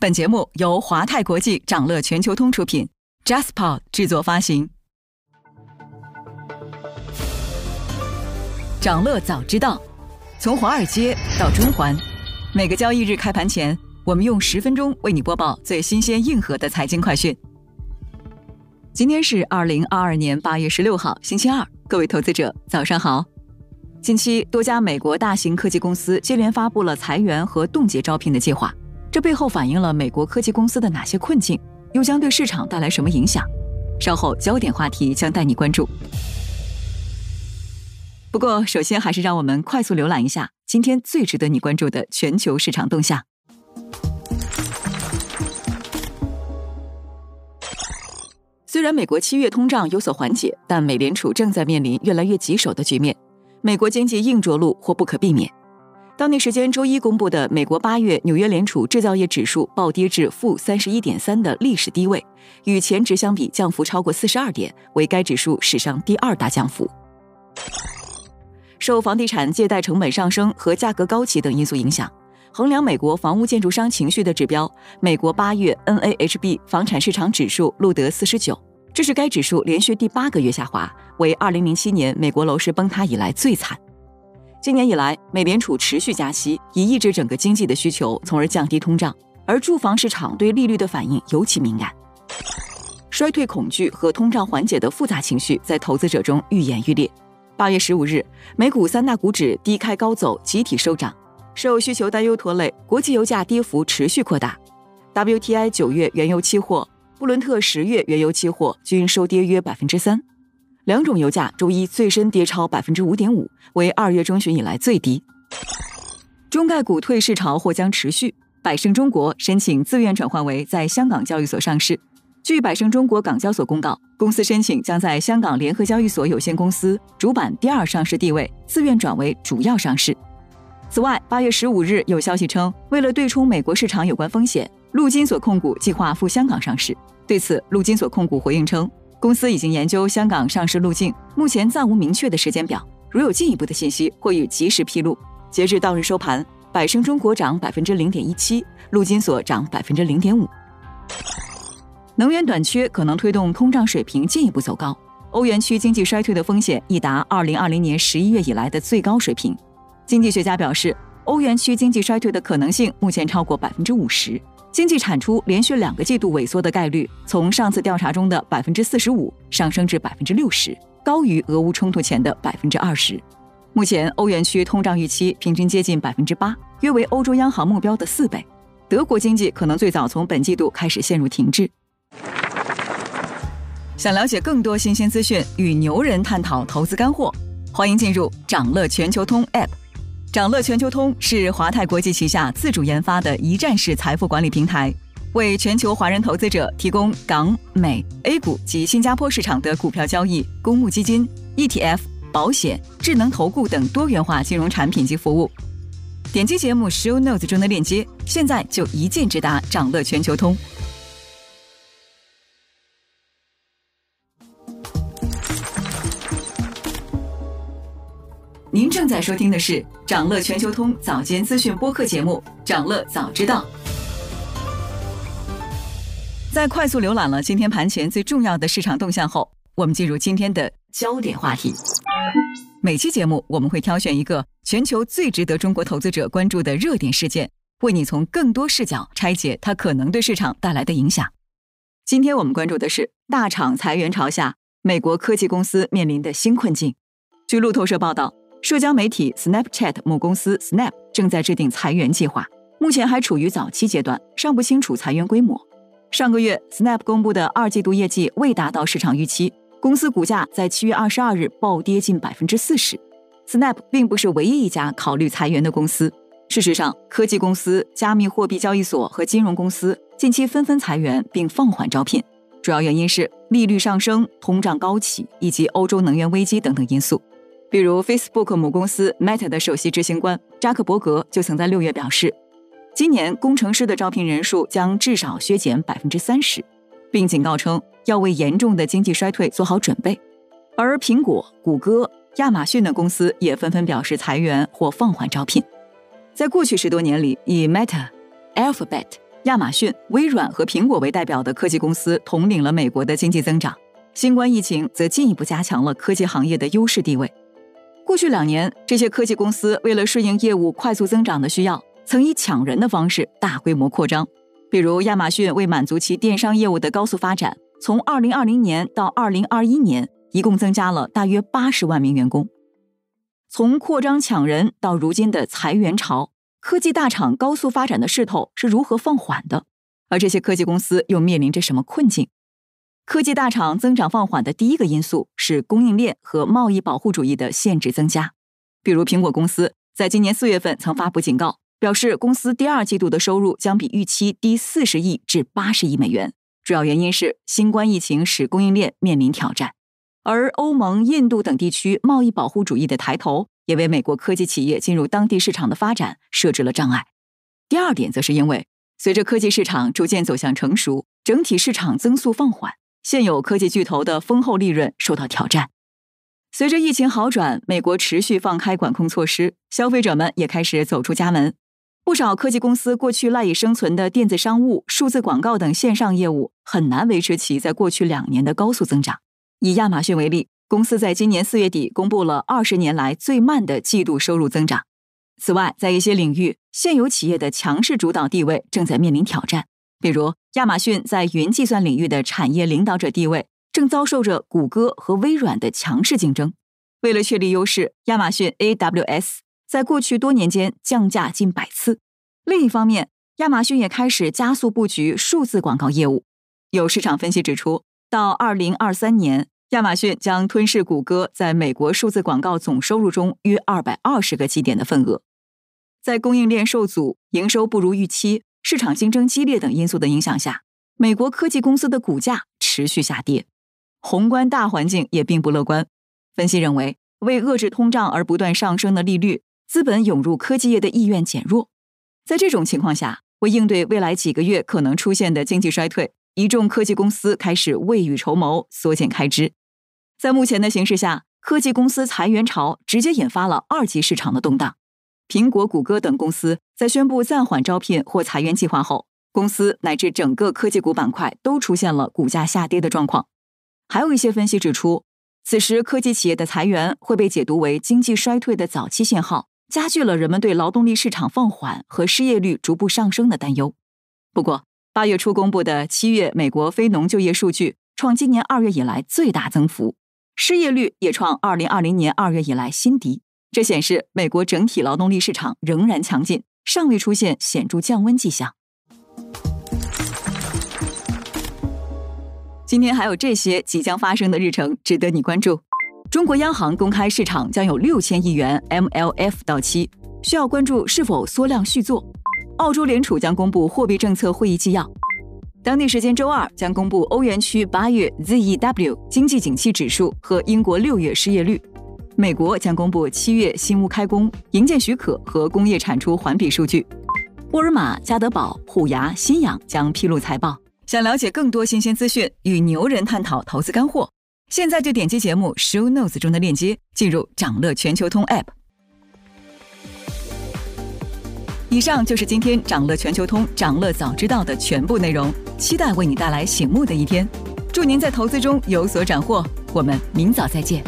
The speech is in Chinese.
本节目由华泰国际掌乐全球通出品 ，JustPod 制作发行。掌乐早知道，从华尔街到中环，每个交易日开盘前，我们用10分钟为你播报最新鲜硬核的财经快讯。今天是2022年8月16号，星期二，各位投资者早上好。近期，多家美国大型科技公司接连发布了裁员和冻结招聘的计划，这背后反映了美国科技公司的哪些困境，又将对市场带来什么影响？稍后焦点话题将带你关注。不过，首先还是让我们快速浏览一下今天最值得你关注的全球市场动向。虽然美国7月通胀有所缓解，但美联储正在面临越来越棘手的局面。美国经济硬着陆或不可避免。当地时间周一公布的美国8月纽约联储制造业指数暴跌至-31.3 的历史低位，与前值相比降幅超过42点，为该指数史上第2大降幅。受房地产借贷成本上升和价格高企等因素影响，衡量美国房屋建筑商情绪的指标美国8月 NAHB 房产市场指数录得49。这是该指数连续第8个月下滑，为2007年美国楼市崩塌以来最惨。今年以来，美联储持续加息，以抑制整个经济的需求，从而降低通胀，而住房市场对利率的反应尤其敏感。衰退恐惧和通胀缓解的复杂情绪在投资者中愈演愈烈。8月15日，美股3大股指低开高走，集体收涨。受需求担忧拖累，国际油价跌幅持续扩大。WTI 9月原油期货、布伦特10月原油期货均收跌约 3%， 两种油价周一最深跌超 5.5%， 为2月中旬以来最低。中概股退市潮或将持续，百胜中国申请自愿转换为在香港交易所上市。据百胜中国港交所公告，公司申请将在香港联合交易所有限公司主板第2上市地位自愿转为主要上市。此外，8月15日有消息称，为了对冲美国市场有关风险，陆金所控股计划赴香港上市。对此，陆金所控股回应称，公司已经研究香港上市路径，目前暂无明确的时间表，如有进一步的信息会予及时披露。截至当日收盘，百胜中国涨 0.17%， 陆金所涨 0.5%。 能源短缺可能推动通胀水平进一步走高，欧元区经济衰退的风险已达2020年11月以来的最高水平。经济学家表示，欧元区经济衰退的可能性目前超过 50%， 经济产出连续2个季度萎缩的概率从上次调查中的 45% 上升至 60%， 高于俄乌冲突前的 20%。 目前欧元区通胀预期平均接近 8%， 约为欧洲央行目标的4倍。德国经济可能最早从本季度开始陷入停滞。想了解更多新鲜资讯与牛人探讨投资干货，欢迎进入掌乐全球通 App。掌乐全球通是华泰国际旗下自主研发的一站式财富管理平台，为全球华人投资者提供港、美、A 股及新加坡市场的股票交易、公募基金、ETF、保险、智能投顾等多元化金融产品及服务。点击节目 show notes 中的链接，现在就一键直达掌乐全球通。您正在收听的是掌乐全球通早间资讯播客节目《掌乐早知道》。在快速浏览了今天盘前最重要的市场动向后，我们进入今天的焦点话题。每期节目我们会挑选一个全球最值得中国投资者关注的热点事件，为你从更多视角拆解它可能对市场带来的影响。今天我们关注的是大厂裁员潮下，美国科技公司面临的新困境。据路透社报道，社交媒体 Snapchat 母公司 Snap 正在制定裁员计划，目前还处于早期阶段，尚不清楚裁员规模。上个月 Snap 公布的2季度业绩未达到市场预期，公司股价在7月22日暴跌近 40%。 Snap 并不是唯一一家考虑裁员的公司，事实上，科技公司、加密货币交易所和金融公司近期纷纷裁员并放缓招聘，主要原因是利率上升、通胀高企以及欧洲能源危机等等因素。比如 Facebook 母公司 Meta 的首席执行官扎克伯格就曾在6月表示，今年工程师的招聘人数将至少削减 30%， 并警告称要为严重的经济衰退做好准备。而苹果、谷歌、亚马逊的公司也纷纷表示裁员或放缓招聘。在过去10多年里，以 Meta、Alphabet、亚马逊、微软和苹果为代表的科技公司统领了美国的经济增长，新冠疫情则进一步加强了科技行业的优势地位。过去2年，这些科技公司为了顺应业务快速增长的需要，曾以抢人的方式大规模扩张。比如亚马逊为满足其电商业务的高速发展，从2020年到2021年一共增加了大约80万名员工。从扩张抢人到如今的裁员潮，科技大厂高速发展的势头是如何放缓的？而这些科技公司又面临着什么困境？科技大厂增长放缓的第一个因素是供应链和贸易保护主义的限制增加。比如苹果公司在今年4月份曾发布警告，表示公司第二季度的收入将比预期低40亿至80亿美元，主要原因是新冠疫情使供应链面临挑战。而欧盟、印度等地区贸易保护主义的抬头，也为美国科技企业进入当地市场的发展设置了障碍。第二点则是因为随着科技市场逐渐走向成熟，整体市场增速放缓，现有科技巨头的丰厚利润受到挑战。随着疫情好转，美国持续放开管控措施，消费者们也开始走出家门。不少科技公司过去赖以生存的电子商务、数字广告等线上业务很难维持其在过去2年的高速增长。以亚马逊为例，公司在今年4月底公布了20年来最慢的季度收入增长。此外，在一些领域，现有企业的强势主导地位正在面临挑战。比如亚马逊在云计算领域的产业领导者地位正遭受着谷歌和微软的强势竞争。为了确立优势，亚马逊 AWS在过去多年间降价近100次。另一方面，亚马逊也开始加速布局数字广告业务。有市场分析指出，到2023年，亚马逊将吞噬谷歌在美国数字广告总收入中约220个基点的份额。在供应链受阻、营收不如预期、市场竞争激烈等因素的影响下，美国科技公司的股价持续下跌。宏观大环境也并不乐观。分析认为，为遏制通胀而不断上升的利率，资本涌入科技业的意愿减弱。在这种情况下，为应对未来几个月可能出现的经济衰退，一众科技公司开始未雨绸缪，缩减开支。在目前的形势下，科技公司裁员潮直接引发了二级市场的动荡。苹果、谷歌等公司在宣布暂缓招聘或裁员计划后，公司乃至整个科技股板块都出现了股价下跌的状况。还有一些分析指出，此时科技企业的裁员会被解读为经济衰退的早期信号，加剧了人们对劳动力市场放缓和失业率逐步上升的担忧。不过8月初公布的7月美国非农就业数据创今年2月以来最大增幅，失业率也创2020年2月以来新低，这显示美国整体劳动力市场仍然强劲，尚未出现显著降温迹象。今天还有这些即将发生的日程值得你关注。中国央行公开市场将有6000亿元 MLF 到期，需要关注是否缩量续作。澳洲联储将公布货币政策会议纪要。当地时间周2将公布欧元区8月 ZEW 经济景气指数和英国6月失业率。美国将公布7月新屋开工、营建许可和工业产出环比数据。沃尔玛、加德堡、虎牙、新氧将披露财报。想了解更多新鲜资讯，与牛人探讨投资干货，现在就点击节目 show notes 中的链接，进入掌乐全球通 app。 以上就是今天掌乐全球通、掌乐早知道的全部内容，期待为你带来醒目的一天，祝您在投资中有所斩获，我们明早再见。